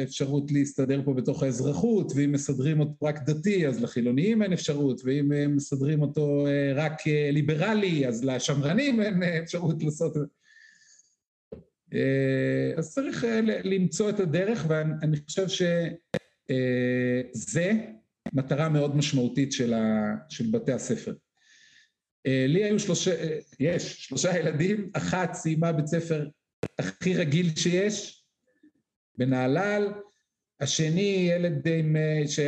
אפשרות להסתדר פה בתוך האזרחות, ואם מסדרים אותו רק דתי, אז לחילוניים אין אפשרות, ואם מסדרים אותו רק ליברלי, אז לשמרנים אין אפשרות לעשות את זה. אז צריך למצוא את הדרך, ואני חושב שזה, מטרה מאוד משמעותית של, ה, של בתי הספר. לי היו שלושה, יש, שלושה ילדים, אחת סיימה בית ספר הכי רגיל שיש, בנעלל, השני ילד עם, ש,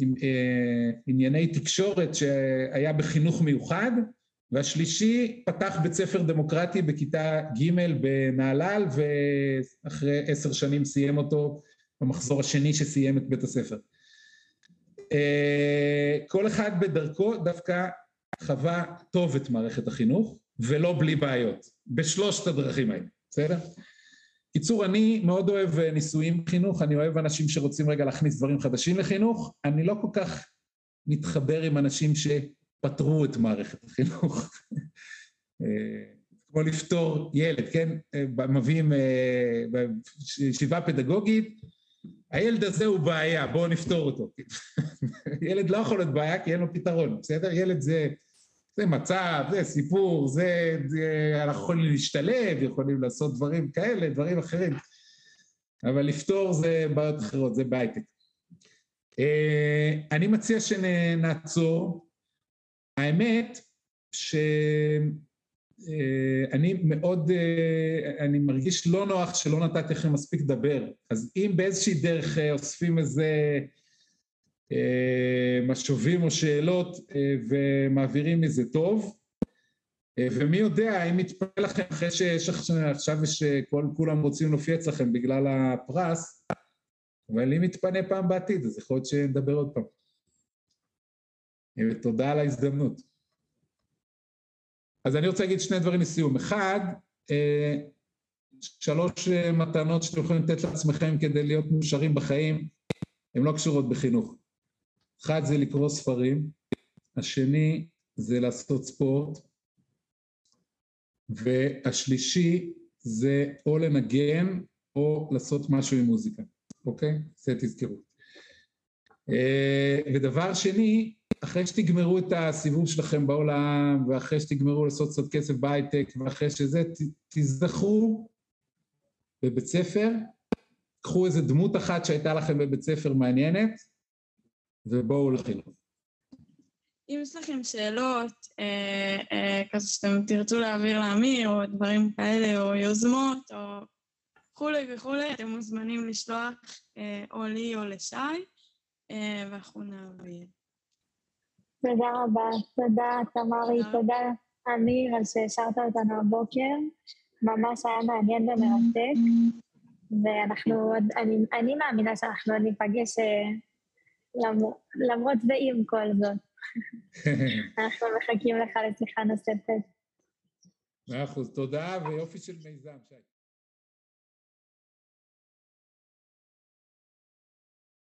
עם ענייני תקשורת שהיה בחינוך מיוחד, והשלישי פתח בית ספר דמוקרטי בכיתה ג' בנעלל, ואחרי עשר שנים סיים אותו במחזור השני שסיים את בית הספר. כל אחד בדרכו דווקא חווה טוב את מערכת החינוך, ולא בלי בעיות, בשלושת הדרכים האלה, בסדר? קיצור, אני מאוד אוהב ניסויים בחינוך, אני אוהב אנשים שרוצים רגע להכניס דברים חדשים לחינוך, אני לא כל כך מתחבר עם אנשים שפטרו את מערכת החינוך, כמו לפתור ילד, כן? מביאים בישיבה פדגוגית, הילד הזה הוא בעיה, בואו נפתור אותו. ילד לא יכול להיות בעיה כי אין לו פתרון, בסדר? ילד זה, זה מצב, זה סיפור, זה, זה, אנחנו יכולים להשתלב, יכולים לעשות דברים כאלה, דברים אחרים. אבל לפתור זה בעיות אחרות, זה בהייטק. אני מציע שנעצור. האמת ש... אני מאוד, אני מרגיש לא נוח שלא נתתי לכם מספיק לדבר, אז אם באיזושהי דרך אוספים איזה משובים או שאלות ומעבירים מזה טוב, ומי יודע, אם יתפעל לכם אחרי שעכשיו כולם רוצים להופיע אצלכם בגלל הפרס, אבל אם יתפנה פעם בעתיד, אז יכול להיות שנדבר עוד פעם. ותודה על ההזדמנות. אז אני רוצה להגיד שני דברים לסיום. אחד, שלוש מתנות שאתם יכולים לתת לעצמכם כדי להיות מאושרים בחיים, הן לא קשורות בחינוך. אחד זה לקרוא ספרים, השני זה לעשות ספורט, והשלישי זה או לנגן או לעשות משהו עם מוזיקה, אוקיי? זה תזכרו. ודבר שני, אחרי שתגמרו את הסיבוב שלכם בעולם, ואחרי שתגמרו לעשות קצת כסף בהייטק, ואחרי שזה, תזכרו בבית ספר, קחו איזה דמות אחת שהייתה לכם בבית ספר מעניינת, ובואו לחילוב. אם יש לכם שאלות, אה, אה, כזה שאתם תרצו להעביר לאמיר, או דברים כאלה, או יוזמות, או וכולי וכולי, אתם מוזמנים לשלוח אה, או לי או לשי, אה, ואנחנו נעביר. תודה רבה, תודה תמרי, תודה, תודה אמיר על שהשארת אותנו הבוקר, ממש היה מעניין ומרתק, ואנחנו, אני, אני מאמינה שאנחנו עוד ניפגש למרות, למרות ועם כל זאת. אנחנו מחכים לך לשיחה נוספת. מאה אחוז, תודה ויופי של מיזם שי.